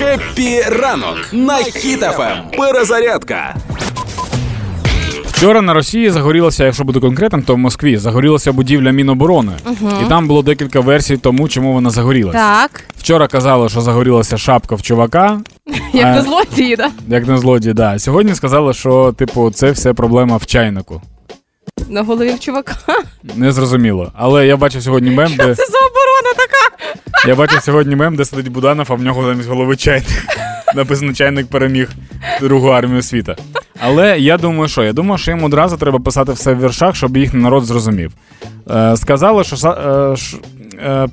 Хеппі ранок на Хіт-ФМ. Перезарядка. Вчора на Росії загорілася, якщо бути конкретним, то в Москві загорілася будівля Міноборони. І там було декілька версій тому, чому вона загорілася. Так. Вчора казали, що загорілася шапка в чувака. Як на злодії, так? Як на злодії, так. Сьогодні сказали, що типу, це все проблема в чайнику. На голові в чувака? Не зрозуміло. Але я бачив сьогодні мем, де... Що це за оборона така? Я бачив сьогодні мем, де сидить Буданов, а в нього замість голови чайник. Написано, чайник переміг Другу армію світа. Але я думаю, що? Я думаю, що їм одразу треба писати все в віршах, щоб їх народ зрозумів. Сказали, що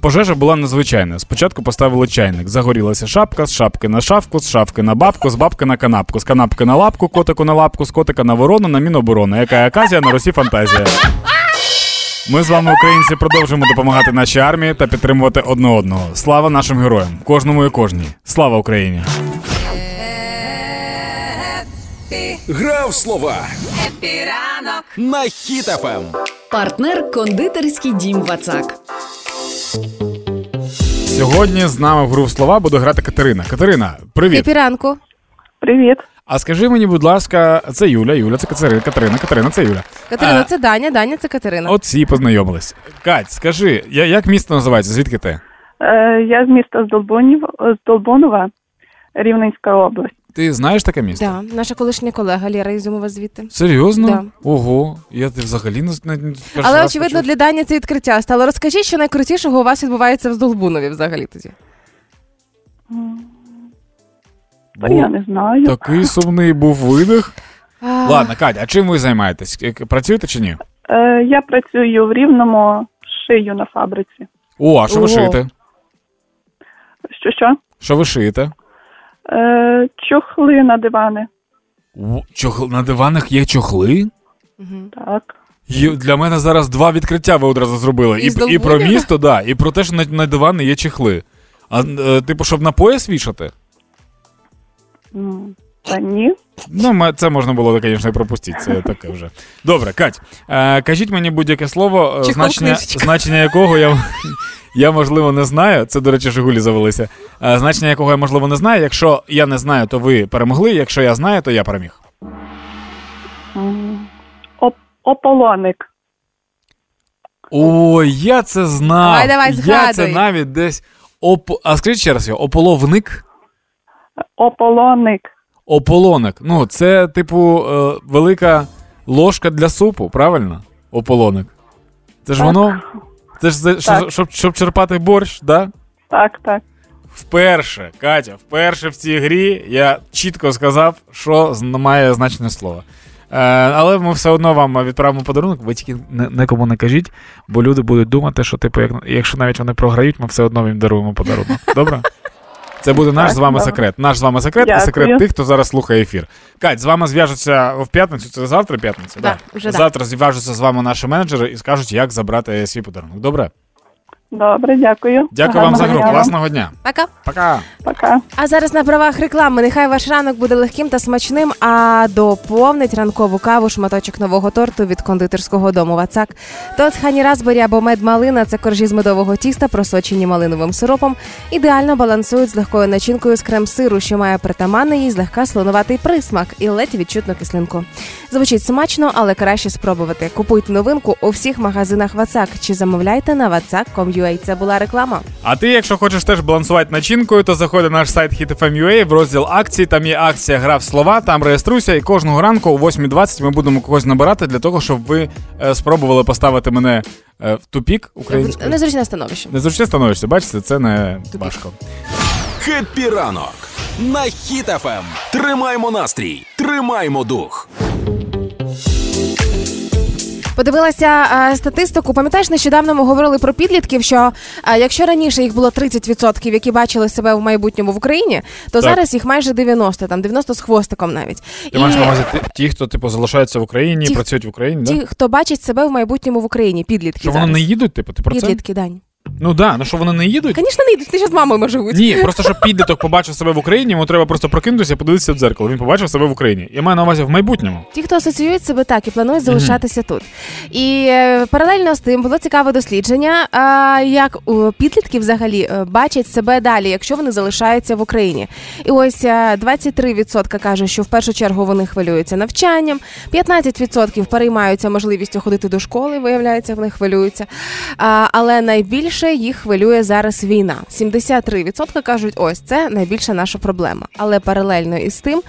пожежа була надзвичайна. Спочатку поставили чайник. Загорілася шапка, з шапки на шафку, з шафки на бабку, з бабки на канапку, з канапки на лапку, котику на лапку, з котика на ворону, на Міноборони. Яка оказія, на Росі фантазія. Ми з вами, українці, продовжуємо допомагати нашій армії та підтримувати одне одного. Слава нашим героям. Кожному і кожній. Слава Україні. Грав слова Епіранок на Хіт-ФМ. Партнер кондитерський дім Вацак. Сьогодні з нами в гру в слова буде грати Катерина. Катерина, привіт. Епіранку. Привіт. А скажи мені, будь ласка, це Юля, Юля, це Катерина, Катерина, Катерина, це Юля. Катерина, це Даня, Даня, це Катерина. От всі познайомились. Кать, скажи, як місто називається, звідки ти? Я з міста Здолбунова, Рівненська область. Ти знаєш таке місто? Так, да, наша колишня колега Лєра Ізюмова звідти. Серйозно? Да. Ого, я ти взагалі не перший. Але, очевидно, для Дані це відкриття стало. Розкажіть, що найкрутішого у вас відбувається в Здолбунові взагалі тоді? Я не знаю. Такий сумний був видих. Ладно, Катя, а чим ви займаєтесь? Працюєте чи ні? Я працюю в Рівному, шию на фабриці. О, а що ви шиєте? Що? Що ви шиєте? Чохли на дивани. На диванах є чохли? Так. Для мене зараз два відкриття ви одразу зробили. І про місто, да, і про те, що на дивани є чохли. А типу, щоб на пояс вішати? Та ні. Ну, це можна було, звісно, і пропустити. Це таке вже. Добре, Кать, кажіть мені будь-яке слово, значення якого я, можливо, не знаю. Це, до речі, Жигулі завелися. Значення якого я, можливо, не знаю. Якщо я не знаю, то ви перемогли. Якщо я знаю, то я переміг. Ополоник. Ой, я це знав. Давай, згадуй. Я це навіть десь... А скажіть ще раз його. Ополовник? Ополоник. Ополоник. Ну, це, типу, велика ложка для супу, правильно? Ополоник. Це ж так. Воно... Це ж так. Щоб черпати борщ, да? Так, так. Вперше, Катя, вперше в цій грі я чітко сказав, що має значне слово. Але ми все одно вам відправимо подарунок, ви тільки нікому не кажіть, бо люди будуть думати, що, типу, якщо навіть вони програють, ми все одно їм даруємо подарунок. Добре? Це буде наш з вами секрет. Наш з вами секрет і секрет тих, хто зараз слухає ефір. Кать, з вами зв'яжуться в п'ятницю, це завтра п'ятниця? Так, вже так. Завтра зв'яжуться з вами наші менеджери і скажуть, як забрати свій подарунок. Добре? Добре, дякую. Дякую вам за гру. Класного дня. Пока. Пока. Пока. А зараз на правах реклами. Нехай ваш ранок буде легким та смачним, а доповнить ранкову каву шматочок нового торту від кондитерського дому Вацак. Торт Хані Разбері або медмалина – це коржі з медового тіста, просочені малиновим сиропом, ідеально балансують з легкою начинкою з крем-сиру, що має притаманний їй злегка слонуватий присмак і ледь відчутну кислинку. Звучить смачно, але краще спробувати. Купуйте новинку у всіх магазинах Вацак чи замовляйте на vatsak.com. Це була реклама. А ти, якщо хочеш теж балансувати начинкою, то заходь на наш сайт hit.fm.ua в розділ акції. Там є акція «Грав слова», там реєструйся. І кожного ранку о 8:20 ми будемо когось набирати для того, щоб ви спробували поставити мене в тупік українською. Незручне становище. Незручне становище, бачите, це не тупік. Важко. Хеппі ранок на Хіт-ФМ. Тримаємо настрій, тримаємо дух. Подивилася статистику. Пам'ятаєш, нещодавно ми говорили про підлітків, що якщо раніше їх було 30%, які бачили себе в майбутньому в Україні, то так. Зараз їх майже 90, там 90 з хвостиком навіть. Ти маєш на увазі ті, хто типу залишаються в Україні, працюють в Україні, да? Ті, хто бачить себе в майбутньому в Україні, підлітки. Що зараз. Вони не їдуть, типу, ти про підлітки, це? Підлітки, Дань. Ну так, да. Ну що, вони не їдуть? Звісно, не їдуть, вони ще з мамами живуть. Ні, просто щоб підліток побачив себе в Україні, йому треба просто прокинутися і подивитися в дзеркало. Він побачив себе в Україні. Я маю на увазі в майбутньому. Ті, хто асоціюють себе так і планують залишатися тут. І паралельно з тим було цікаве дослідження, як підлітки взагалі бачать себе далі, якщо вони залишаються в Україні. І ось 23% кажуть, що в першу чергу вони хвилюються навчанням, 15% переймаються можливістю ходити до школи, виявляється, вони хвилюються. Але найбільше їх хвилює зараз війна. 73% кажуть, ось це найбільша наша проблема. Але паралельно із тим,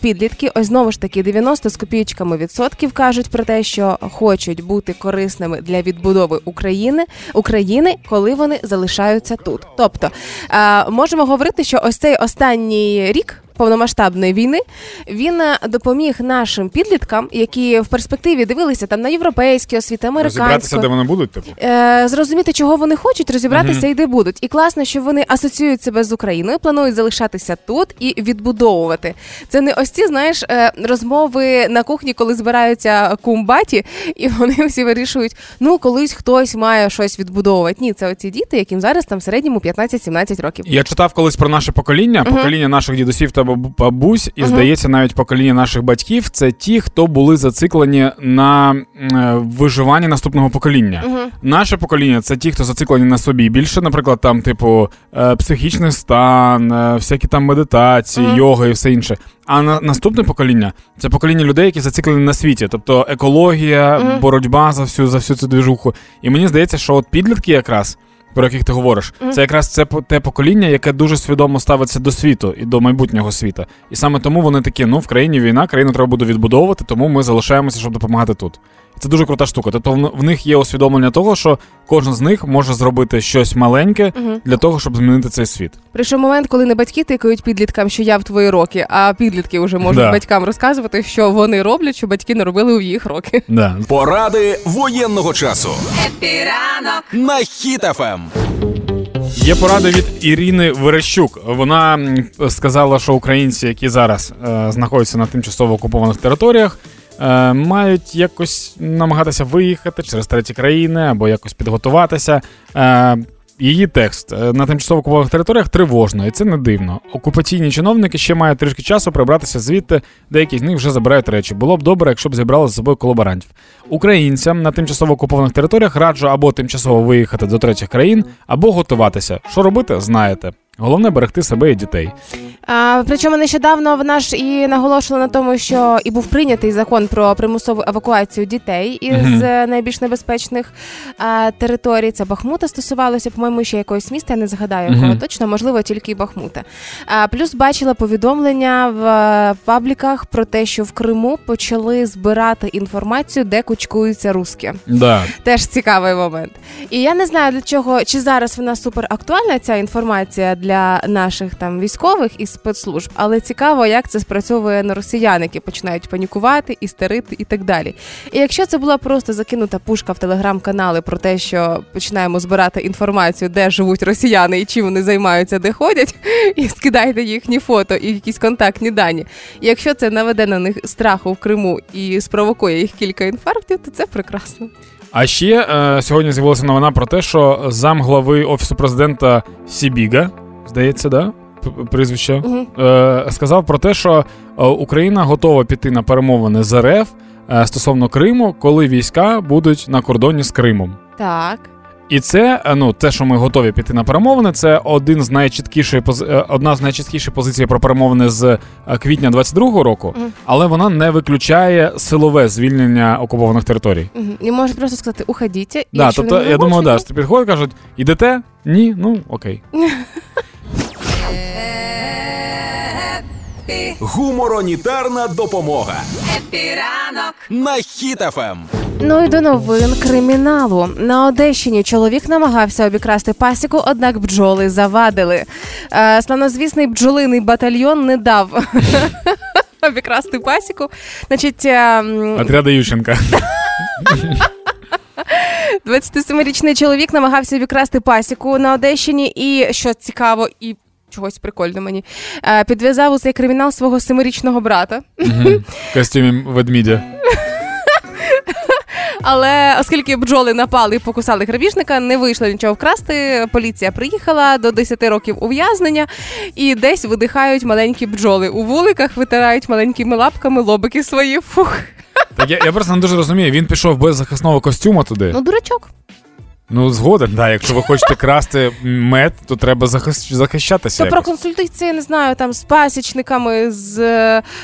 підлітки, ось знову ж таки 90 з копійками відсотків кажуть про те, що хочуть бути корисними для відбудови України, коли вони залишаються тут. Тобто, можемо говорити, що ось цей останній рік повномасштабної війни, він допоміг нашим підліткам, які в перспективі дивилися там на європейські освіти, американську. Розібратися, де вони будуть? Зрозуміти, чого вони хочуть, розібратися і де будуть. І класно, що вони асоціюють себе з Україною, планують залишатися тут і відбудовувати. Це не ось ці, знаєш, розмови на кухні, коли збираються кумбаті, і вони всі вирішують, ну, колись хтось має щось відбудовувати. Ні, це оці діти, яким зараз там в середньому 15-17 років. Я читав колись про наше покоління наших дідусів та бабусь, і, здається, навіть покоління наших батьків, це ті, хто були зациклені на виживанні наступного покоління. Наше покоління – це ті, хто зациклені на собі більше, наприклад, там, типу, психічний стан, всякі там медитації, йога і все інше. А наступне покоління – це покоління людей, які зациклені на світі, тобто екологія, боротьба за всю цю движуху. І мені здається, що от підлітки якраз, про яких ти говориш, це якраз це те покоління, яке дуже свідомо ставиться до світу і до майбутнього світу. І саме тому вони такі, ну, в країні війна, країну треба буде відбудовувати, тому ми залишаємося, щоб допомагати тут. І це дуже крута штука. Тобто в них є усвідомлення того, що кожен з них може зробити щось маленьке для того, щоб змінити цей світ. Прийшов момент, коли не батьки тикають підліткам, що я в твої роки, а підлітки вже можуть батькам розказувати, що вони роблять, що батьки не робили у їх роки. Да. Поради воєнного часу. Епіранок на Хіт FM. Є поради від Ірини Верещук. Вона сказала, що українці, які зараз знаходяться на тимчасово окупованих територіях, мають якось намагатися виїхати через треті країни або якось підготуватися. Її текст: на тимчасово окупованих територіях тривожно, і це не дивно. Окупаційні чиновники ще мають трішки часу прибратися звідти, деякі з них вже забирають речі. Було б добре, якщо б зібрали з собою колаборантів. Українцям на тимчасово окупованих територіях раджу або тимчасово виїхати до третіх країн, або готуватися. Що робити, знаєте. Головне – берегти себе і дітей. Причому нещодавно вона ж і наголошувала на тому, що і був прийнятий закон про примусову евакуацію дітей із найбільш небезпечних територій. Це Бахмута стосувалося, по-моєму, ще якогось міста, я не згадаю, якого точно, можливо, тільки і Бахмута. Плюс бачила повідомлення в пабліках про те, що в Криму почали збирати інформацію, де кучкуються русські. Да. Теж цікавий момент. І я не знаю, для чого, чи зараз вона супер актуальна, ця інформація для наших там військових і спецслужб, але цікаво, як це спрацьовує на росіян, які починають панікувати, істерити і так далі. І якщо це була просто закинута пушка в телеграм-канали про те, що починаємо збирати інформацію, де живуть росіяни і чим вони займаються, де ходять, і скидайте їхні фото і якісь контактні дані. І якщо це наведе на них страху в Криму і спровокує їх кілька інфарктів, то це прекрасно. А ще сьогодні з'явилася новина про те, що замглави Офісу Президента Сибіга, здається, да? Прізвище, сказав про те, що Україна готова піти на перемовини з РФ стосовно Криму, коли війська будуть на кордоні з Кримом. Так. І це, ну, те, що ми готові піти на перемовини, це одна з найчіткіших позицій про перемовини з квітня 22-го року, але вона не виключає силове звільнення окупованих територій. І може просто сказати, уходіть. Да, тобто, я думаю, да, що підходять, кажуть, ідете? Ні? Ну, окей. Гуморонітарна допомога. Епіранок на Хіт FM. Ну і до новин криміналу. На Одещині чоловік намагався обікрасти пасіку, однак бджоли завадили. Славнозвісний бджолиний батальйон не дав обікрасти пасіку. Значить, отряда Ющенка. 27-річний чоловік намагався обікрасти пасіку на Одещині і, що цікаво, і чогось прикольно мені, підв'язав у цей кримінал свого 7-річного брата. В костюмі ведмідя. Але оскільки бджоли напали і покусали грабіжника, не вийшло нічого вкрасти. Поліція приїхала, до 10 років ув'язнення, і десь видихають маленькі бджоли у вуликах, витирають маленькими лапками лобики свої. Фух. Так я просто не дуже розумію, він пішов без захисного костюма туди. Ну, дурачок. Ну, згоден, да, якщо ви хочете красти мед, то треба захищатися. То проконсультуйтеся, я не знаю, там з пасічниками, з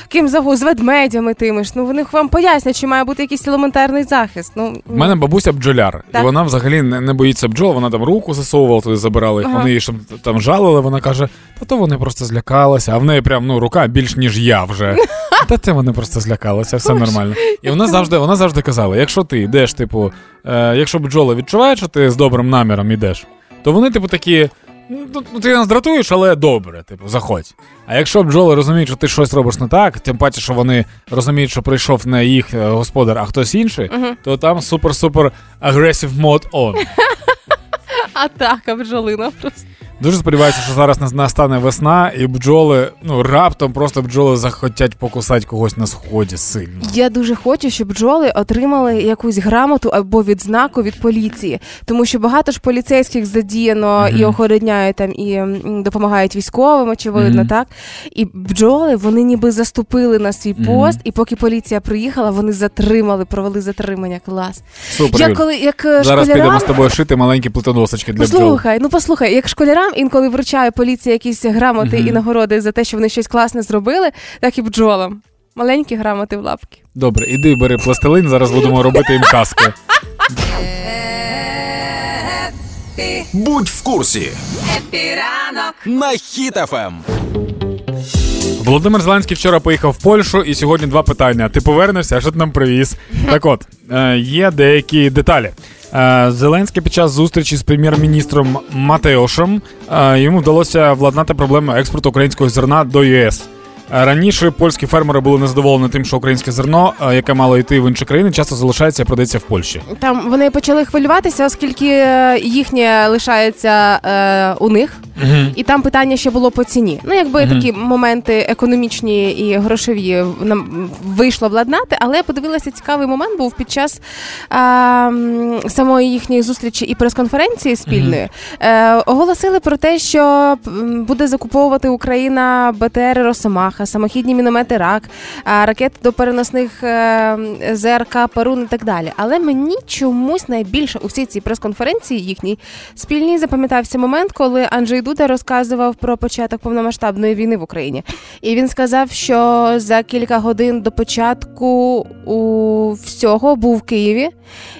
ким завгодно, з ведмедями тими ж. Ну, вони вам пояснять, чи має бути якийсь елементарний захист. Ну, у мене бабуся бджоляр, так. І вона взагалі не боїться бджол, вона там руку засовувала, туди забирала їх, вони її там жалили, вона каже, та то вони просто злякалися, а в неї прям, ну, рука більш, ніж я вже. Та це вони просто злякалися, все нормально. І вона завжди казала, якщо ти йдеш, типу, якщо бджоли відчувають, що ти з добрим наміром йдеш, то вони, типу, такі, ну, ти нас дратуєш, але добре, типу, заходь. А якщо бджоли розуміють, що ти щось робиш не так, тим паче, що вони розуміють, що прийшов не їх господар, а хтось інший, то там супер-супер aggressive mode on. Атака бджолина просто. Дуже сподіваюся, що зараз настане весна, і бджоли, ну, раптом просто бджоли захотять покусати когось на сході сильно. Я дуже хочу, щоб бджоли отримали якусь грамоту або відзнаку від поліції, тому що багато ж поліцейських задіяно і охороняють там, і допомагають військовим, очевидно, так? І бджоли, вони ніби заступили на свій пост, і поки поліція приїхала, вони затримали, провели затримання. Клас. Супер, я, коли, як зараз школярам... підемо з тобою шити маленькі плитоносочки для бджол. Послухай, як школярам інколи вручає поліція якісь грамоти і нагороди за те, що вони щось класне зробили, так і бджолам. Маленькі грамоти в лапки. Добре, іди бери пластилин, зараз будемо робити їм казки. Будь в курсі. Епіранок на Хіт ФМ. Володимир Зеленський вчора поїхав в Польщу, і сьогодні два питання. Ти повернешся, а що ти нам привіз? Так от, є деякі деталі. Зеленський під час зустрічі з прем'єр-міністром Матеошем йому вдалося владнати проблему експорту українського зерна до ЄС. Раніше польські фермери були незадоволені тим, що українське зерно, яке мало йти в інші країни, часто залишається і продається в Польщі. Там вони почали хвилюватися, оскільки їхнє лишається у них. І там питання ще було по ціні. Ну, якби такі моменти економічні і грошові нам вийшло владнати, але я подивилася, цікавий момент був під час самої їхньої зустрічі і прес-конференції спільної. Оголосили про те, що буде закуповувати Україна БТР «Росомаха», самохідні міномети «Рак», ракети до переносних ЗРК «Перун» і так далі. Але мені чомусь найбільше у всій цій прес-конференції їхній спільній запам'ятався момент, коли Анджей Дуда розказував про початок повномасштабної війни в Україні. І він сказав, що за кілька годин до початку всього був в Києві.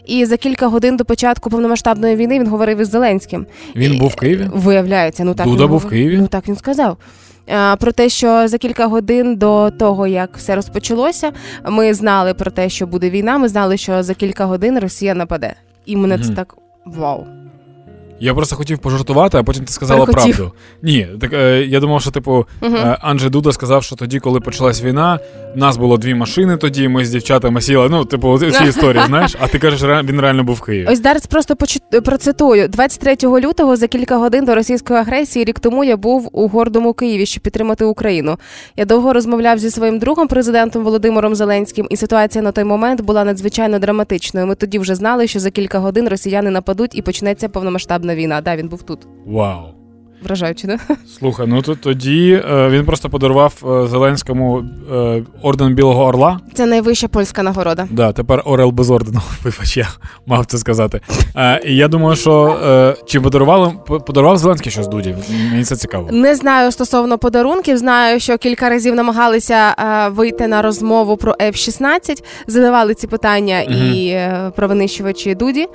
І за кілька годин до початку повномасштабної війни він говорив із Зеленським. Він був в Києві? Виявляється. Ну, так, Дуда був в Києві? Ну так він сказав. Про те, що за кілька годин до того, як все розпочалося, ми знали про те, що буде війна, ми знали, що за кілька годин Росія нападе. І мене це так вау. Я просто хотів пожартувати, а потім ти сказала правду. Ні, так я думав, що типу Анджей Дуда сказав, що тоді, коли почалась війна, нас було дві машини тоді, ми з дівчатами сіли, ну, типу, ці історії, знаєш, а ти кажеш, він реально був в Києві. Ось зараз просто процитую. 23 лютого за кілька годин до російської агресії рік тому я був у гордому Києві, щоб підтримати Україну. Я довго розмовляв зі своїм другом, президентом Володимиром Зеленським, і ситуація на той момент була надзвичайно драматичною. Ми тоді вже знали, що за кілька годин росіяни нападуть і почнеться повномасштабна війна. Да, він був тут. Вау. Вражаючи, да? Слухай, ну то тоді він просто подарував Зеленському орден Білого Орла. Це найвища польська нагорода. Да, тепер Орел без ордену. Вибач, я мав це сказати. І я думаю, що чи подарував Зеленський щось Дуді? Мені це цікаво. Не знаю стосовно подарунків. Знаю, що кілька разів намагалися вийти на розмову про F-16. Задавали ці питання і про винищувачі Дуді.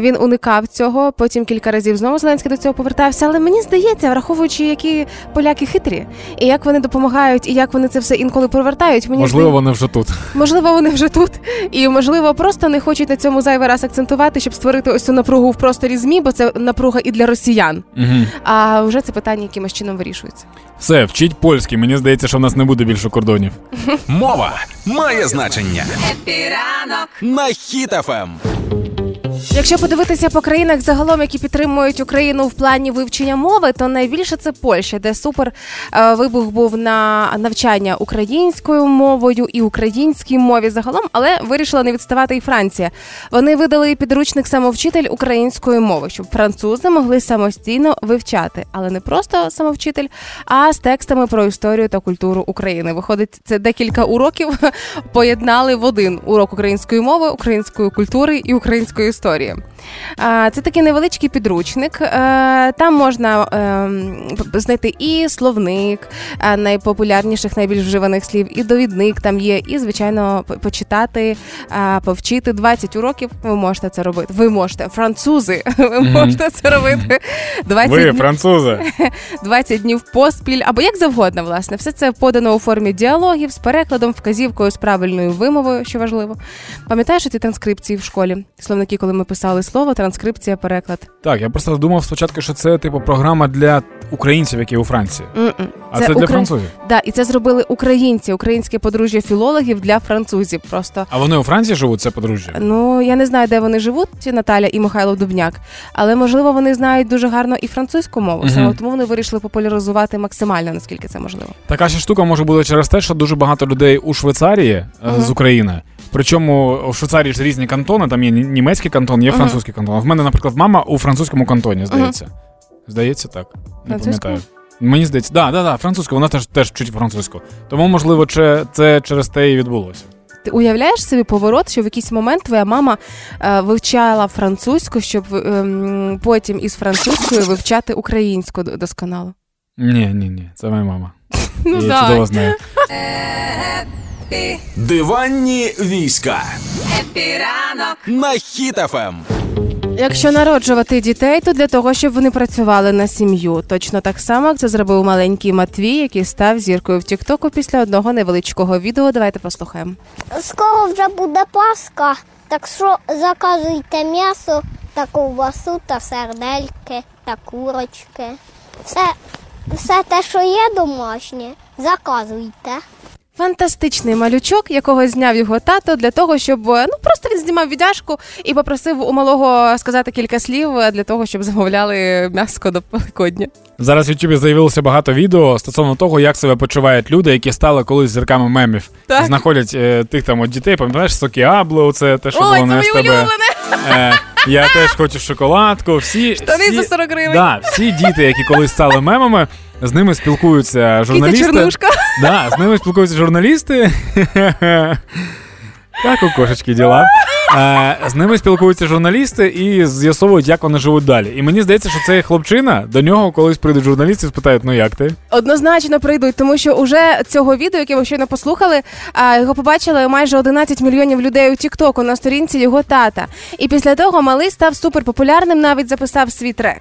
Він уникав цього. Потім кілька разів знову Зеленський до цього повертався. Але мені здається, враховуючи, які поляки хитрі, і як вони допомагають, і як вони це все інколи повертають. Мені можливо, вони вже тут. Можливо, вони вже тут. І, можливо, просто не хочуть на цьому зайвий раз акцентувати, щоб створити ось цю напругу в просторі ЗМІ, бо це напруга і для росіян. А вже це питання якимось чином вирішується. Все, вчіть польський. Мені здається, що в нас не буде більше кордонів. Мова має значення. Епіранок на Хіт ФМ. Якщо подивитися по країнах загалом, які підтримують Україну в плані вивчення мови, то найбільше це Польща, де супер вибух був на навчання українською мовою і українській мові загалом, але вирішила не відставати і Франція. Вони видали підручник «Самовчитель української мови», щоб французи могли самостійно вивчати, але не просто самовчитель, а з текстами про історію та культуру України. Виходить, це декілька уроків поєднали в один урок української мови, української культури і української історії. Це такий невеличкий підручник, там можна знайти і словник найпопулярніших, найбільш вживаних слів, і довідник там є, і, звичайно, почитати, повчити 20 уроків, ви можете це робити. Ви можете, французи, ви можете це робити. 20 днів поспіль, або як завгодно, власне. Все це подано у формі діалогів, з перекладом, вказівкою, з правильною вимовою, що важливо. Пам'ятаєш ці транскрипції в школі? Словники, коли ми писали слово, транскрипція, переклад. Так, я просто думав спочатку, що це типу програма для українців, які у Франції. А це для французів. Да, і це зробили українці, українське подружжя філологів для французів просто. А вони у Франції живуть, це подружжя? Ну, я не знаю, де вони живуть, Наталя і Михайло Дубняк, але, можливо, вони знають дуже гарно і французьку мову, саме тому вони вирішили популяризувати максимально, наскільки це можливо. Така ще штука може бути через те, що дуже багато людей у Швейцарії з України. Причому в Швейцарії ж різні кантони, там є німецький кантон, є французький кантон. В мене, наприклад, мама у французькому кантоні, здається. Здається, так. Не пам'ятаю. Мені здається, да, французька, вона теж вчить французьку. Тому, можливо, це через те і відбулося. Ти уявляєш собі поворот, що в якийсь момент твоя мама вивчала французьку, щоб потім із французькою вивчати українську досконало? Ні, це моя мама. Ну я чудово знаю. Диванні війська. Епіранок на Хіт FM. Якщо народжувати дітей, то для того, щоб вони працювали на сім'ю. Точно так само, як це зробив маленький Матвій, який став зіркою в Тік-Току після одного невеличкого відео. Давайте послухаємо. Скоро вже буде Пасха, так що заказуйте м'ясо та ковбасу та сердельки та курочки. Все те, що є домашнє, заказуйте. Фантастичний малючок, якого зняв його тато для того, щоб, просто він знімав віддяшку і попросив у малого сказати кілька слів для того, щоб замовляли м'яско до Великодня. Зараз в Ютубі з'явилося багато відео стосовно того, як себе почувають люди, які стали колись зірками мемів. Так. Знаходять тих там от дітей, пам'ятаєш, Сокіабло, це те, що було на СТБ. Ой, це моє улюблене! Я теж хочу шоколадку. Штани за 40 гривень. Да, всі діти, які колись стали мемами, з ними спілкуються журналісти. Кітя Чернушка. Да, з ними спілкуються журналісти. Так у кошечки діла. З ними спілкуються журналісти і з'ясовують, як вони живуть далі. І мені здається, що цей хлопчина, до нього колись прийдуть журналісти і спитають, як ти? Однозначно прийдуть, тому що уже цього відео, яке ми щойно послухали, його побачили майже 11 мільйонів людей у Тік-Току на сторінці його тата. І після того малий став суперпопулярним, навіть записав свій трек.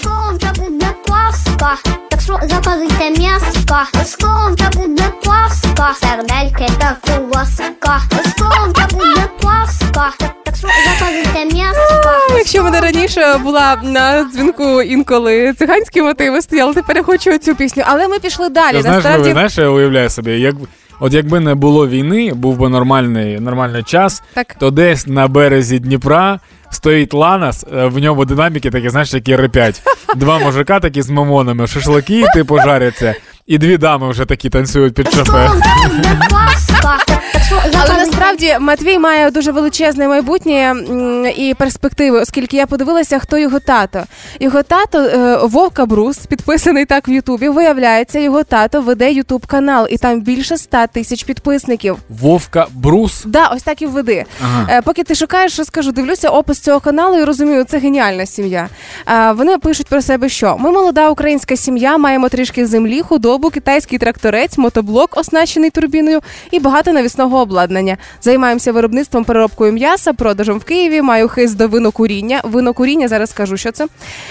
Скоро вже буде Пасха, так що заказуйте м'яска. Скоро вже буде Пасха, сердельки та ковбаска. Скоро вже буде Пасха, так що заказуйте м'яска. Якщо мене раніше була на дзвінку інколи циганські мотиви стояли, тепер я хочу цю пісню. Але ми пішли далі. Знаєш, я уявляю собі, якби не було війни, був би нормальний час, так. То десь на березі Дніпра стоїть Ланос, в ньому динаміки такі, знаєш, які репять. Два мужика такі з мамонами, шашлики типу жаряться, і дві дами вже такі танцюють під шофе. Але насправді Матвій має дуже величезне майбутнє і перспективи, оскільки я подивилася, хто його тато. Його тато Вовка Брус, підписаний так в Ютубі, виявляється, його тато веде Ютуб-канал, і там більше 100 тисяч підписників. Вовка Брус? Да, ось так і введи. Ага. Поки ти шукаєш, розкажу, дивлюся опис цього каналу і розумію, це геніальна сім'я. Вони пишуть про себе, що ми молода українська сім'я, маємо трішки землі, худобу, китайський тракторець, мотоблок, оснащений турбіною і багато навісного обладнання. Займаємося виробництвом, переробкою м'яса, продажем в Києві, маю хист до винокуріння. Винокуріння, зараз скажу, що це.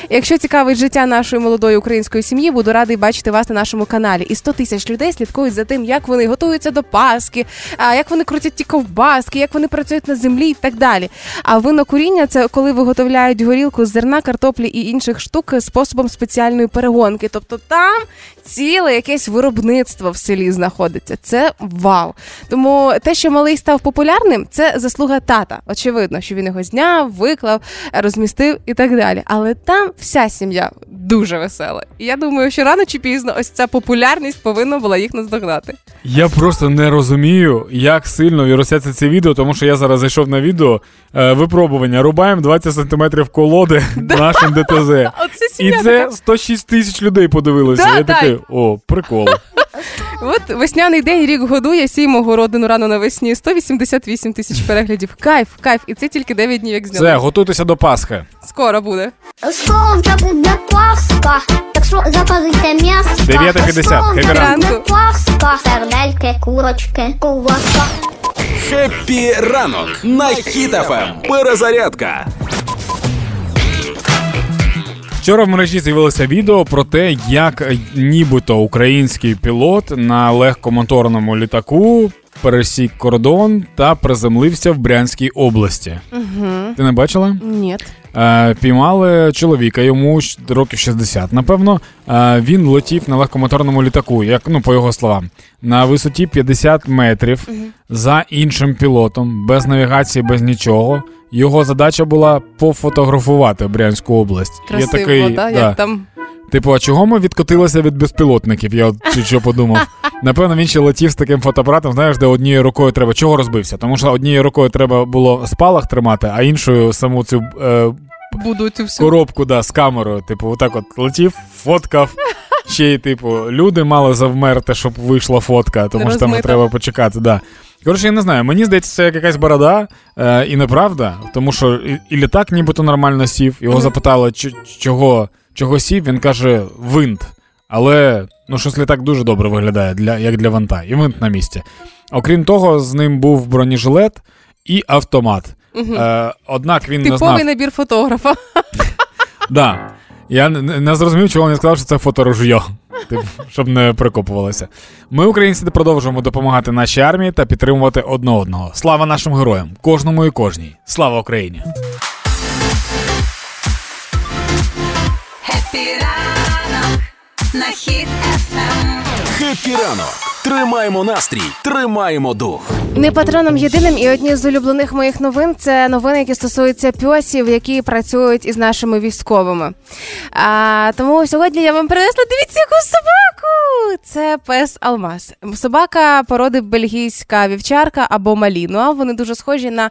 Якщо цікавить життя нашої молодої української сім'ї, буду радий бачити вас на нашому каналі. І 100 тисяч людей слідкують за тим, як вони готуються до Пасхи, як вони крутять ті ковбаски, як вони працюють на землі і так далі. А винокуріння – це коли виготовляють горілку з зерна, картоплі і інших штук способом спеціальної перегонки. Тобто там ціле якесь виробництво в селі знаходиться. Це вау. Тому те, що малий став популярним, це заслуга тата. Очевидно, що він його зняв, виклав, розмістив і так далі. Але там вся сім'я дуже весела. І я думаю, що рано чи пізно ось ця популярність повинна була їх наздогнати. Я просто не розумію, як сильно вірусяться ці відео, тому що я зараз зайшов на відео випробування. Рубаємо 20 сантиметрів колоди нашим ДТЗ. І це 106 тисяч людей подивилося. Я такий, о, прикол. От весняний день, рік годує, сіємо городину рано навесні. 188 тисяч переглядів. Кайф. І це тільки 9 днів, як зняли. Все, готуйтеся до Пасхи. Скоро буде. Скоро буде Пасха, так що запазуйте м'ясо. 9:50, Хепі ранку. Пасха, сердельки, курочки, ковбаса. Хепі ранок на Хіт ФМ. Перезарядка. Вчора в мережі з'явилося відео про те, як нібито український пілот на легкомоторному літаку пересік кордон та приземлився в Брянській області. Угу. Ти не бачила? Ні. Піймали чоловіка, йому років 60, напевно. Він летів на легкомоторному літаку, як, ну, по його словам, на висоті 50 метрів за іншим пілотом, без навігації, без нічого. Його задача була пофотографувати Брянську область. Красиво, як там? Типу, а чого ми відкотилися від безпілотників? Я що подумав. Напевно, він ще летів з таким фотоапаратом, знаєш, де однією рукою треба... Чого розбився? Тому що однією рукою треба було спалах тримати, а іншою саму цю коробку з камерою. Типу, отак от летів, фоткав. Ще й, люди мали завмерти, щоб вийшла фотка, тому що там треба почекати, да. Коротше, я не знаю, мені здається, це якась борода, і неправда, тому що і літак нібито нормально сів, його запитали, чого сів, він каже, винт, але, щось літак дуже добре виглядає, як для винта, і винт на місці. Окрім того, з ним був бронежилет і автомат, однак він не знав... Типовий набір фотографа. Да. Я не зрозумів, чого він сказав, що це фоторужйо, щоб не прикопувалося. Ми, українці, продовжуємо допомагати нашій армії та підтримувати одне одного. Слава нашим героям, кожному і кожній. Слава Україні! Хеппі ранок на Хіт ФМ. Хеппі ранок. Тримаємо настрій, тримаємо дух. Не патроном єдиним і одні з улюблених моїх новин – це новини, які стосуються пьосів, які працюють із нашими військовими. Тому сьогодні я вам принесла, дивіться, яку собаку! Це пес Алмаз. Собака породи бельгійська вівчарка або малінуа. Вони дуже схожі на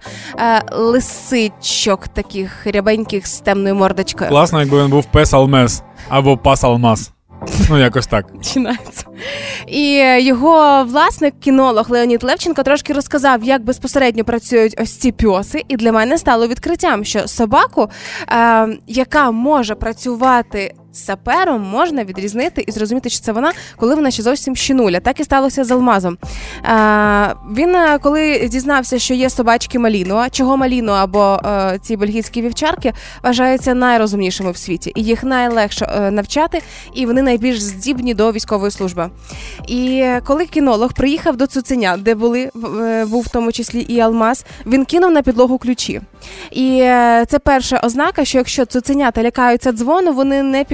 лисичок таких рябеньких з темною мордочкою. Класно, якби він був пес Алмаз або пас Алмаз. Якось так. Починається. І його власник, кінолог Леонід Левченко, трошки розказав, як безпосередньо працюють ось ці пьоси. І для мене стало відкриттям, що собаку, яка може працювати сапером, можна відрізнити і зрозуміти, що це вона, коли вона ще зовсім щенуля. Так і сталося з Алмазом. Він, коли дізнався, що є собачки малінуа, чого малінуа або ці бельгійські вівчарки вважаються найрозумнішими в світі. І їх найлегше навчати, і вони найбільш здібні до військової служби. І коли кінолог приїхав до цуценя, де був в тому числі і Алмаз, він кинув на підлогу ключі. І це перша ознака, що якщо цуценята лякаються дзвону, вони не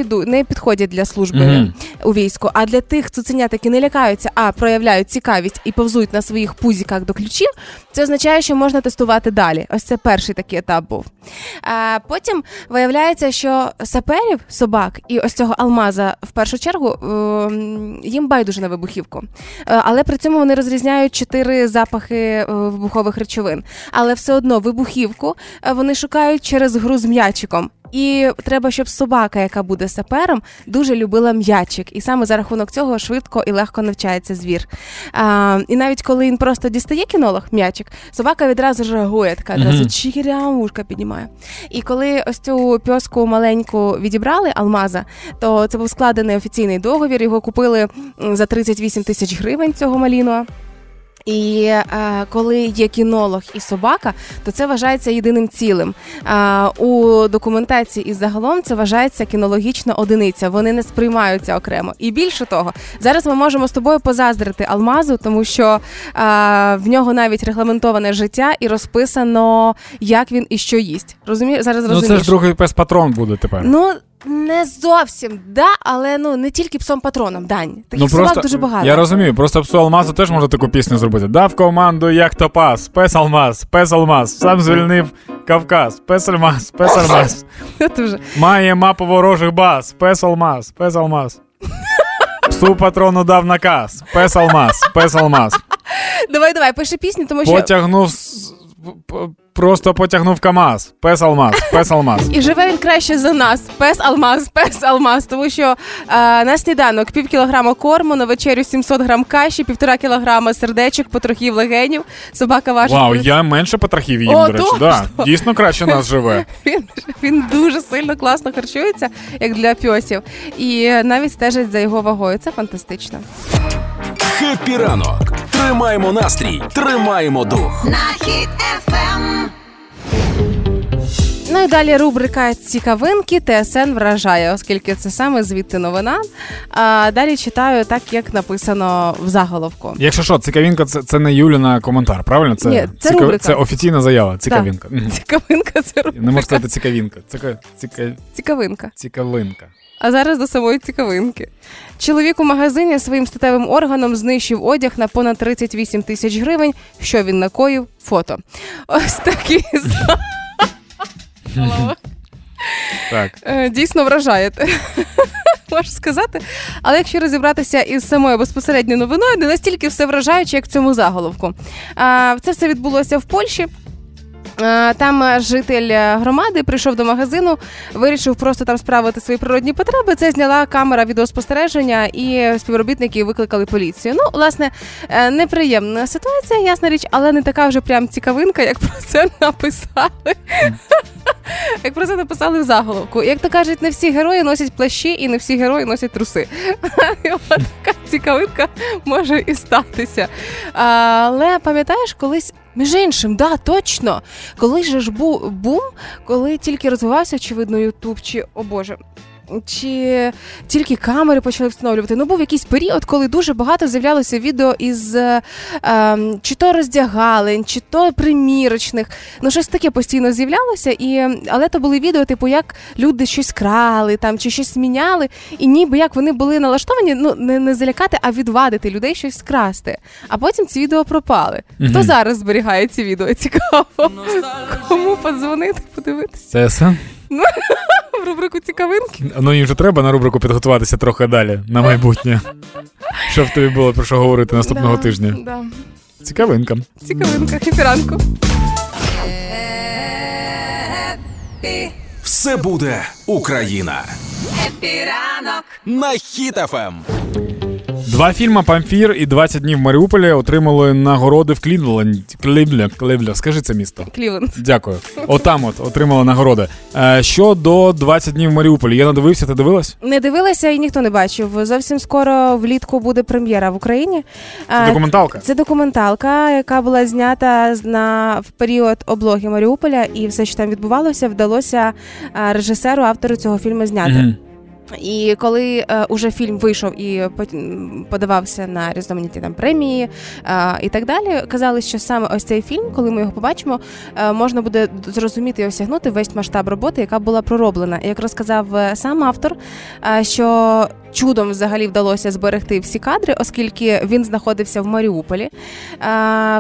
підходять для служби у війську. А для тих цуценят, які не лякаються, а проявляють цікавість і повзуть на своїх пузіках до ключів, це означає, що можна тестувати далі. Ось це перший такий етап був. А потім виявляється, що саперів, собак і ось цього Алмаза, в першу чергу, їм байдуже на вибухівку. Але при цьому вони розрізняють 4 запахи вибухових речовин. Але все одно вибухівку вони шукають через гру з м'ячиком. І треба, щоб собака, яка буде сапером, дуже любила м'ячик. І саме за рахунок цього швидко і легко навчається звір. І навіть коли він просто дістає кінолог м'ячик, собака відразу ж реагує, така одразу чирямушка піднімає. І коли ось цю пьоску маленьку відібрали, Алмаза, то це був складений офіційний договір, його купили за 38 тисяч гривень цього малінуа. І коли є кінолог і собака, то це вважається єдиним цілим. У документації і загалом це вважається кінологічна одиниця. Вони не сприймаються окремо. І більше того, зараз ми можемо з тобою позаздрити Алмазу, тому що в нього навіть регламентоване життя і розписано, як він і що їсть. Розумієш? Зараз розумієш. Це ж другий пес-патрон буде тепер. не зовсім, да, але ну не тільки псом-патроном, Дань. Таких собак дуже багато. Я розумію, просто псу Алмазу теж можна таку пісню зробити. Дав команду, як то пас, пес Алмаз, пес Алмаз, сам звільнив Кавказ, пес Алмаз, пес Алмаз. Має мапу ворожих баз, пес Алмаз, пес Алмаз. Псу патрону дав наказ, пес Алмаз, пес Алмаз. Давай, пиши пісню, тому що... Просто потягнув КамАЗ, пес Алмаз, пес Алмаз. І живе він краще за нас, пес Алмаз, пес Алмаз. Тому що на сніданок пів кілограма корму, на вечерю 700 грам каші, 1,5 кілограма сердечок, потрохів легенів. Собака важить. Вау, я менше потрохів їм, до речі. Да. Дійсно краще нас живе. Він дуже сильно класно харчується, як для пьосів. І навіть стежить за його вагою. Це фантастично. Хеппі ранок. Тримаємо настрій, тримаємо дух. На Хіт ФМ. Ну і далі рубрика «Цікавинки» ТСН вражає, оскільки це саме звідти новина. А далі читаю так, як написано в заголовку. Якщо що, цікавинка це не Юліна коментар, правильно? Ні, це рубрика. Це офіційна заява, цікавинка. Так. Цікавинка – це рубрика. Не можу сказати цікавинка. Цікавинка. Цікавинка. А зараз до самої цікавинки. Чоловік у магазині своїм статевим органом знищив одяг на понад 38 тисяч гривень. Що він накоїв? Фото. Ось такі Так. Дійсно вражає, можу сказати. Але якщо розібратися із самою безпосередньою новиною, не настільки все вражаюче, як в цьому заголовку. Це все відбулося в Польщі. Там житель громади прийшов до магазину, вирішив просто там справити свої природні потреби. Це зняла камера відеоспостереження, і співробітники викликали поліцію. Ну, власне, неприємна ситуація, ясна річ, але не така вже прям цікавинка, як про це написали. Як про це написали в заголовку. Як то кажуть, не всі герої носять плащі і не всі герої носять труси. Така цікавинка може і статися. Але пам'ятаєш, колись, між іншим, да, точно, колись же ж був бум, коли тільки розвивався, очевидно, Ютуб, чи тільки камери почали встановлювати. Ну, був якийсь період, коли дуже багато з'являлося відео із чи то роздягалень, чи то примірочних. Ну, щось таке постійно з'являлося, але то були відео, типу, як люди щось крали, там, чи щось міняли, і ніби як вони були налаштовані, ну, не залякати, а відвадити людей, щось скрасти. А потім ці відео пропали. Mm-hmm. Хто зараз зберігає ці відео? Цікаво. Кому подзвонити, подивитися? Теса? В рубрику цікавинки. Ну, їм же треба на рубрику підготуватися трохи далі, на майбутнє. Що в тобі було про що говорити наступного тижня? Да. Цікавинка. Цікавинка. Хеппі ранку. Все буде Україна. Хеппі ранок. На Хіт ФМ. 2 фільми «Памфір» і «20 днів в Маріуполі» отримали нагороди в Клівленді. Клівленд, скажи це місто. Клівленд. Дякую. Отам отримали нагороди. Щодо «20 днів в Маріуполі», я надивився, ти дивилась? Не дивилася і ніхто не бачив. Зовсім скоро влітку буде прем'єра в Україні. Це документалка? Це документалка, яка була знята в період облоги Маріуполя, і все, що там відбувалося, вдалося режисеру, автору цього фільму зняти. Mm-hmm. І коли уже фільм вийшов і подавався на різноманітні там премії і так далі, казали, що саме ось цей фільм, коли ми його побачимо, можна буде зрозуміти і осягнути весь масштаб роботи, яка була пророблена. І як розказав сам автор, що чудом взагалі вдалося зберегти всі кадри, оскільки він знаходився в Маріуполі.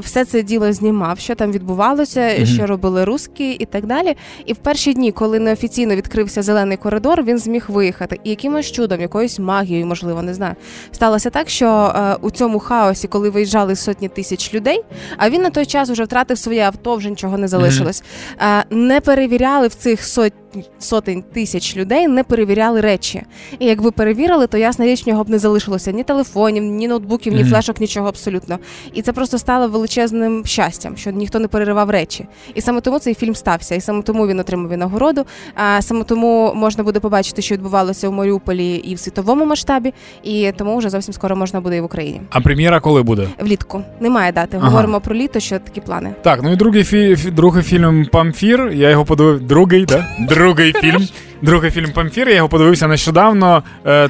Все це діло знімав, що там відбувалося, mm-hmm. що робили русські і так далі. І в перші дні, коли неофіційно відкрився зелений коридор, він зміг виїхати. І якимось чудом, якоюсь магією, можливо, не знаю. Сталося так, що у цьому хаосі, коли виїжджали сотні тисяч людей, а він на той час вже втратив своє авто, вже нічого не залишилось, не перевіряли в цих сотень тисяч людей, не перевіряли речі. І якби перевірили, то ясна річ, нього б не залишилося ні телефонів, ні ноутбуків, ні флешок, нічого абсолютно. І це просто стало величезним щастям, що ніхто не переривав речі. І саме тому цей фільм стався, і саме тому він отримав і нагороду, а саме тому можна буде побачити, що відбувалося у Маріуполі і в світовому масштабі, і тому вже зовсім скоро можна буде і в Україні. А прем'єра коли буде? Влітку. Немає дати. Ага. Говоримо про літо, що такі плани. Так, ну і другий фільм «Памфір», я його подивив. Другий фільм «Памфір», я його подивився нещодавно.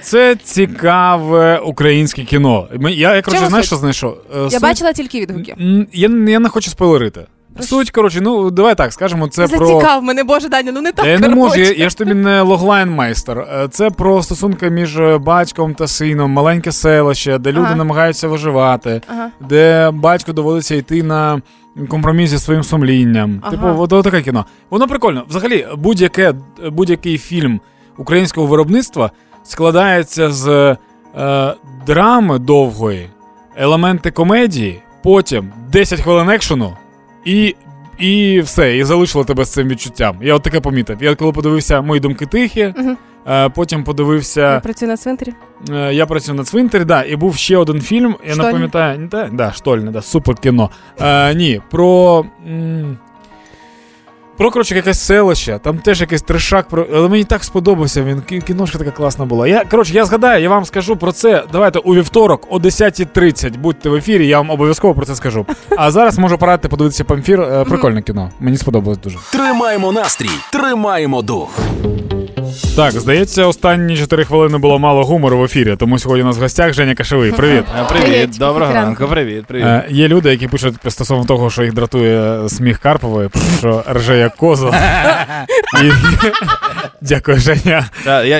Це цікаве українське кіно. Я, коротше, знаєш, що знайшов? Я бачила тільки відгуки. Я не хочу спойлерити. Суть, коротше, ну давай так, скажемо, це про... Зацікав мене, боже, Даня, ну не так, коротше. Я не можу, я ж тобі не логлайн-майстер. Це про стосунки між батьком та сином, маленьке селище, де люди намагаються виживати, де батьку доводиться йти на компроміс зі своїм сумлінням. Типу, таке кіно. Воно прикольно. Взагалі, будь-який фільм українського виробництва складається з драми довгої, елементи комедії, потім 10 хвилин екшену, і все, і залишило тебе з цим відчуттям. Я от таке помітив. Я коли подивився «Мої думки тихі», потім подивився... Я працюю на цвинтарі. Я працюю на цвинтарі, да, і був ще один фільм, я не пам'ятаю... Не те? Да, «Штольня», да, супер кіно. Ні, про, коротше, якесь селище, там теж якийсь трешак, але мені так сподобався він, кіношка така класна була. Я згадаю, я вам скажу про це, давайте у вівторок о 10:30 будьте в ефірі, я вам обов'язково про це скажу. А зараз можу порадити подивитися «Памфір», прикольне кіно, мені сподобалось дуже. Тримаємо настрій, тримаємо дух. Так, здається, останні 4 хвилини було мало гумору в ефірі, тому сьогодні у нас в гостях Женя Кашевий. Привіт. Привіт, доброго ранку, привіт. Є люди, які пишуть стосовно того, що їх дратує сміх Карпової, що рже як коза. Дякую, Женя.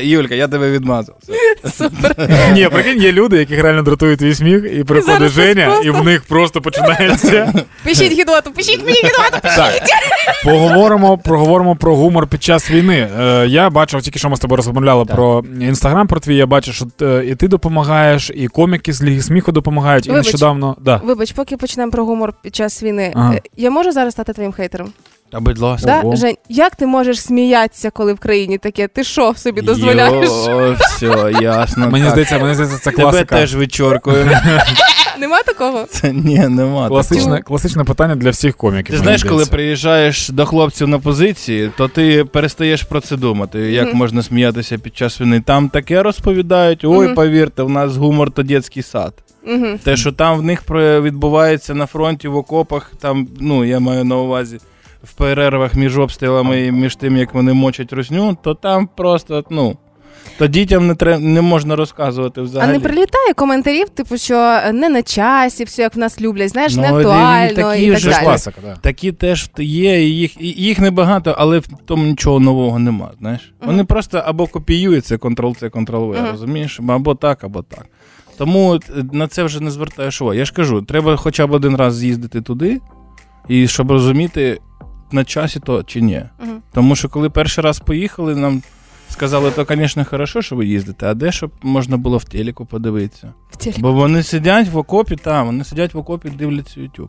Юлька, я тебе відмазав. Супер. Ні, прикинь, є люди, яких реально дратує твій сміх, і приходить Женя, і в них просто починається... Пишіть Гідоту, пишіть мені Гідоту, пишіть! Проговоримо про гумор під час війни. Я бачив, тільки що ми з тобою розмовляли про Інстаграм, про твій, я бачу, що і ти допомагаєш, і коміки з Ліги Сміху допомагають, і нещодавно... Вибач, поки почнемо про гумор під час війни, я можу зараз стати твоїм хейтером? А будь ласка. Да? Жень, як ти можеш сміятися, коли в країні таке? Ти що собі дозволяєш? Все, ясно. Мені здається, це класика. Тебе теж вичоркую. Нема такого? Ні, нема. Класичне питання для всіх коміків. Ти знаєш, коли приїжджаєш до хлопців на позиції, то ти перестаєш про це думати, як можна сміятися під час війни. Там таке розповідають, ой, повірте, у нас гумор то дитячий сад. Те, що там в них відбувається на фронті, в окопах, там, ну, я маю на увазі, в перервах між обстрілами і між тим, як вони мочать русню, то там просто, ну, то дітям не можна розказувати взагалі. А не прилітає коментарів, типу, що не на часі, все як в нас люблять, знаєш, не актуально і так далі. Класика, да. Такі теж є, їх небагато, але в тому нічого нового нема, знаєш. Вони просто або копіюються, Ctrl-C, Ctrl-V, розумієш? Або так. Тому на це вже не звертаєш увагу. Я ж кажу, треба хоча б один раз з'їздити туди, і щоб розуміти, на часі то чи ні. Тому що коли перший раз поїхали, нам сказали, то, звісно, хорошо, що ви їздите, а де, щоб можна було в телеку подивитися. Бо вони сидять в окопі, дивляться YouTube.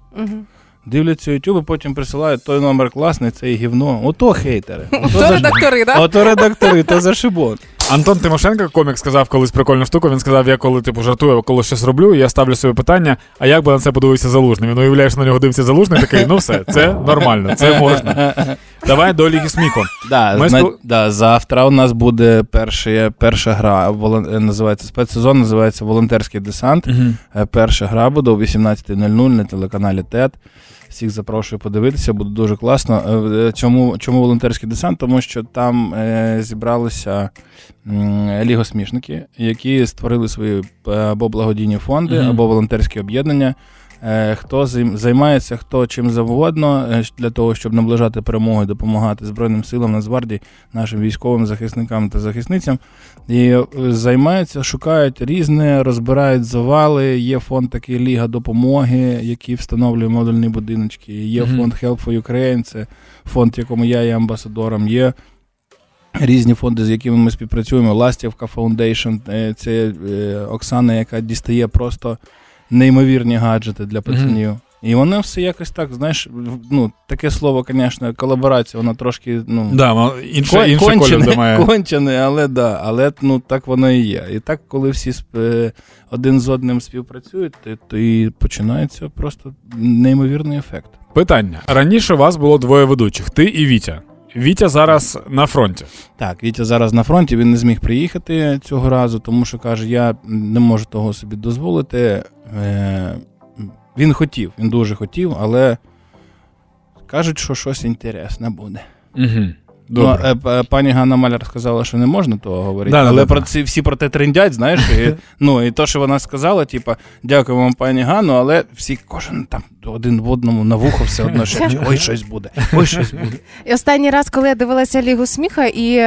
Дивляться YouTube і потім присилають, той номер класний, це і гівно. Ото хейтери. Ото редактори, так? Ото редактори, то зашибон. Антон Тимошенко, комік, сказав колись прикольну штуку. Він сказав, я коли жартую, коли щось роблю, я ставлю собі питання, а як би на це подивився Залужний? Він уявляє, що на нього дивиться Залужний, такий, ну все, це нормально, це можна. Давай до Ліги Сміху. Завтра у нас буде перша гра, називається спецсезон, називається «Волонтерський десант». Перша гра буде о 18:00 на телеканалі ТЕТ. Всіх запрошую подивитися, буде дуже класно. Чому «Волонтерський десант»? Тому що там зібралися лігосмішники, які створили свої або благодійні фонди, або волонтерські об'єднання. Хто займається, хто чим завгодно, для того, щоб наближати перемогу і допомагати Збройним силам, Нацгвардії, нашим військовим захисникам та захисницям. І займаються, шукають різне, розбирають завали. Є фонд такий «Ліга допомоги», який встановлює модульні будиночки. Є фонд «Help for Ukraine», це фонд, якому я є амбасадором. Є різні фонди, з якими ми співпрацюємо. «Ластівка Фаундейшн», це Оксана, яка дістає просто... неймовірні гаджети для пацанів. І воно все якось так, знаєш, ну, таке слово, звісно, колаборація, воно трошки, ну... Да, інше кончене, але да, але, ну, так воно і є. І так, коли всі один з одним співпрацюють, то і починається просто неймовірний ефект. Питання. Раніше вас було двоє ведучих, ти і Вітя. Вітя зараз на фронті. Так, Вітя зараз на фронті, він не зміг приїхати цього разу, тому що, каже, я не можу того собі дозволити. Він хотів, він дуже хотів, але кажуть, що щось інтересне буде. Добре. Ну, пані Ганна Маляр сказала, що не можна того говорити, да, але про ці, всі про те триндять, знаєш, і, ну, і то, що вона сказала, типу, дякую вам, пані Ганну, але всі, кожен там один в одному на вухо все одно, що ой, щось буде, ой, щось буде. І останній раз, коли я дивилася Лігу сміха, і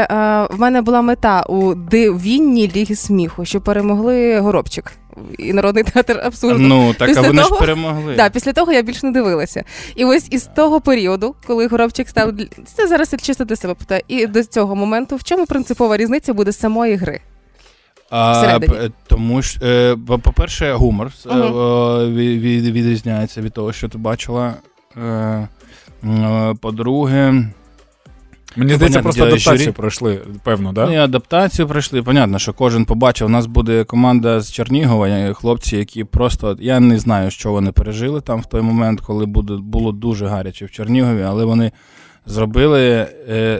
в мене була мета у дивінні Ліги сміху, що перемогли Горобчик. І Народний театр абсурду. Ну, так, після а вони того, ж перемогли. Так, після того я більше не дивилася. І ось із того періоду, коли Горобчик став... Це зараз чисто для себе питаю. І до цього моменту, в чому принципова різниця буде самої гри? Тому що, по-перше, гумор відрізняється від того, що ти бачила. По-друге... Мені здається, просто адаптацію пройшли, певно, так? Да? Ну, адаптацію пройшли, понятно, що кожен побачив. У нас буде команда з Чернігова, хлопці, які просто, я не знаю, що вони пережили там в той момент, коли було дуже гаряче в Чернігові, але вони зробили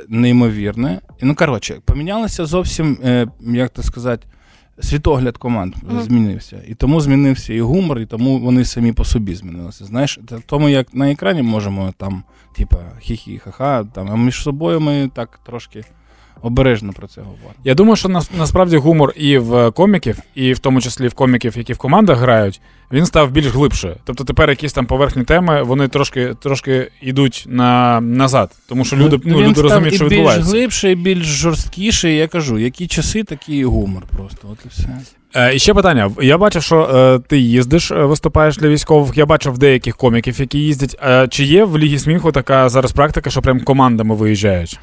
неймовірне. Ну, коротше, помінялося зовсім, як то сказати, світогляд команд змінився. І тому змінився і гумор, і тому вони самі по собі змінилися. Знаєш, тому як на екрані можемо там, типа, хі-хі, ха-ха, там, а між собою ми так трошки обережно про це говоримо. Я думаю, що насправді гумор і в коміків, і в тому числі в коміків, які в командах грають, він став більш глибше. Тобто тепер якісь там поверхні теми, вони трошки йдуть назад. Тому що люди розуміють, що відбувається. Він став і більш глибше, і більш жорсткіше. Я кажу, які часи, такий і гумор просто. От і все. І ще питання. Я бачив, що ти їздиш, виступаєш для військових. Я бачив деяких коміків, які їздять. Чи є в Лігі сміху така зараз практика, що прям командами виїжджають?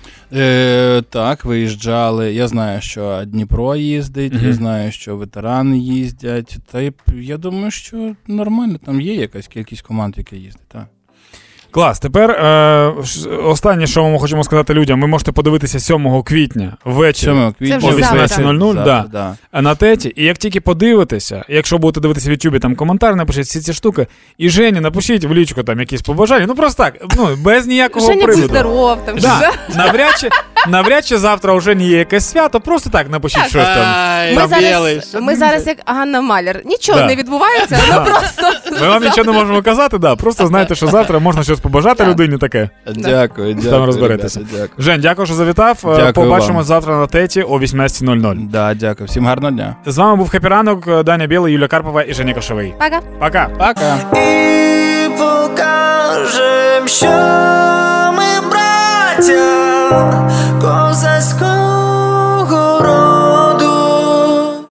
Так, виїжджали. Я знаю, що Дніпро їздить, я знаю, що ветерани їздять. Та я думаю, що нормально. Там є якась кількість команд, які їздять, так. Клас, тепер останнє, що ми хочемо сказати людям, ви можете подивитися 7 квітня ввечері о 18:00 на теті. І як тільки подивитеся, якщо будете дивитися в Ютубі, там коментар напишіть всі ці штуки. І Жені, напишіть в лічку там якісь побажання. Ну просто так, ну без ніякого приводу. Жені, будь здоров, там да. Навряд чи завтра вже не є якесь свято, просто так напишіть так. Щось там. Ми зараз як Ганна Маляр. Нічого не відбувається, але просто... Ми вам нічого не можемо казати, да. Просто знаєте, що завтра можна щось побажати людині таке. Дякую. Там розберетеся. Дякую. Жень, дякую, що завітав. Дякую. Побачимо завтра на теті о 18:00. Да, дякую. Всім гарного дня. З вами був «Хеппі ранок», Даня Білий, Юлія Карпова і Женя Кошовий. Пока. І покажем, що ми браття. Cosas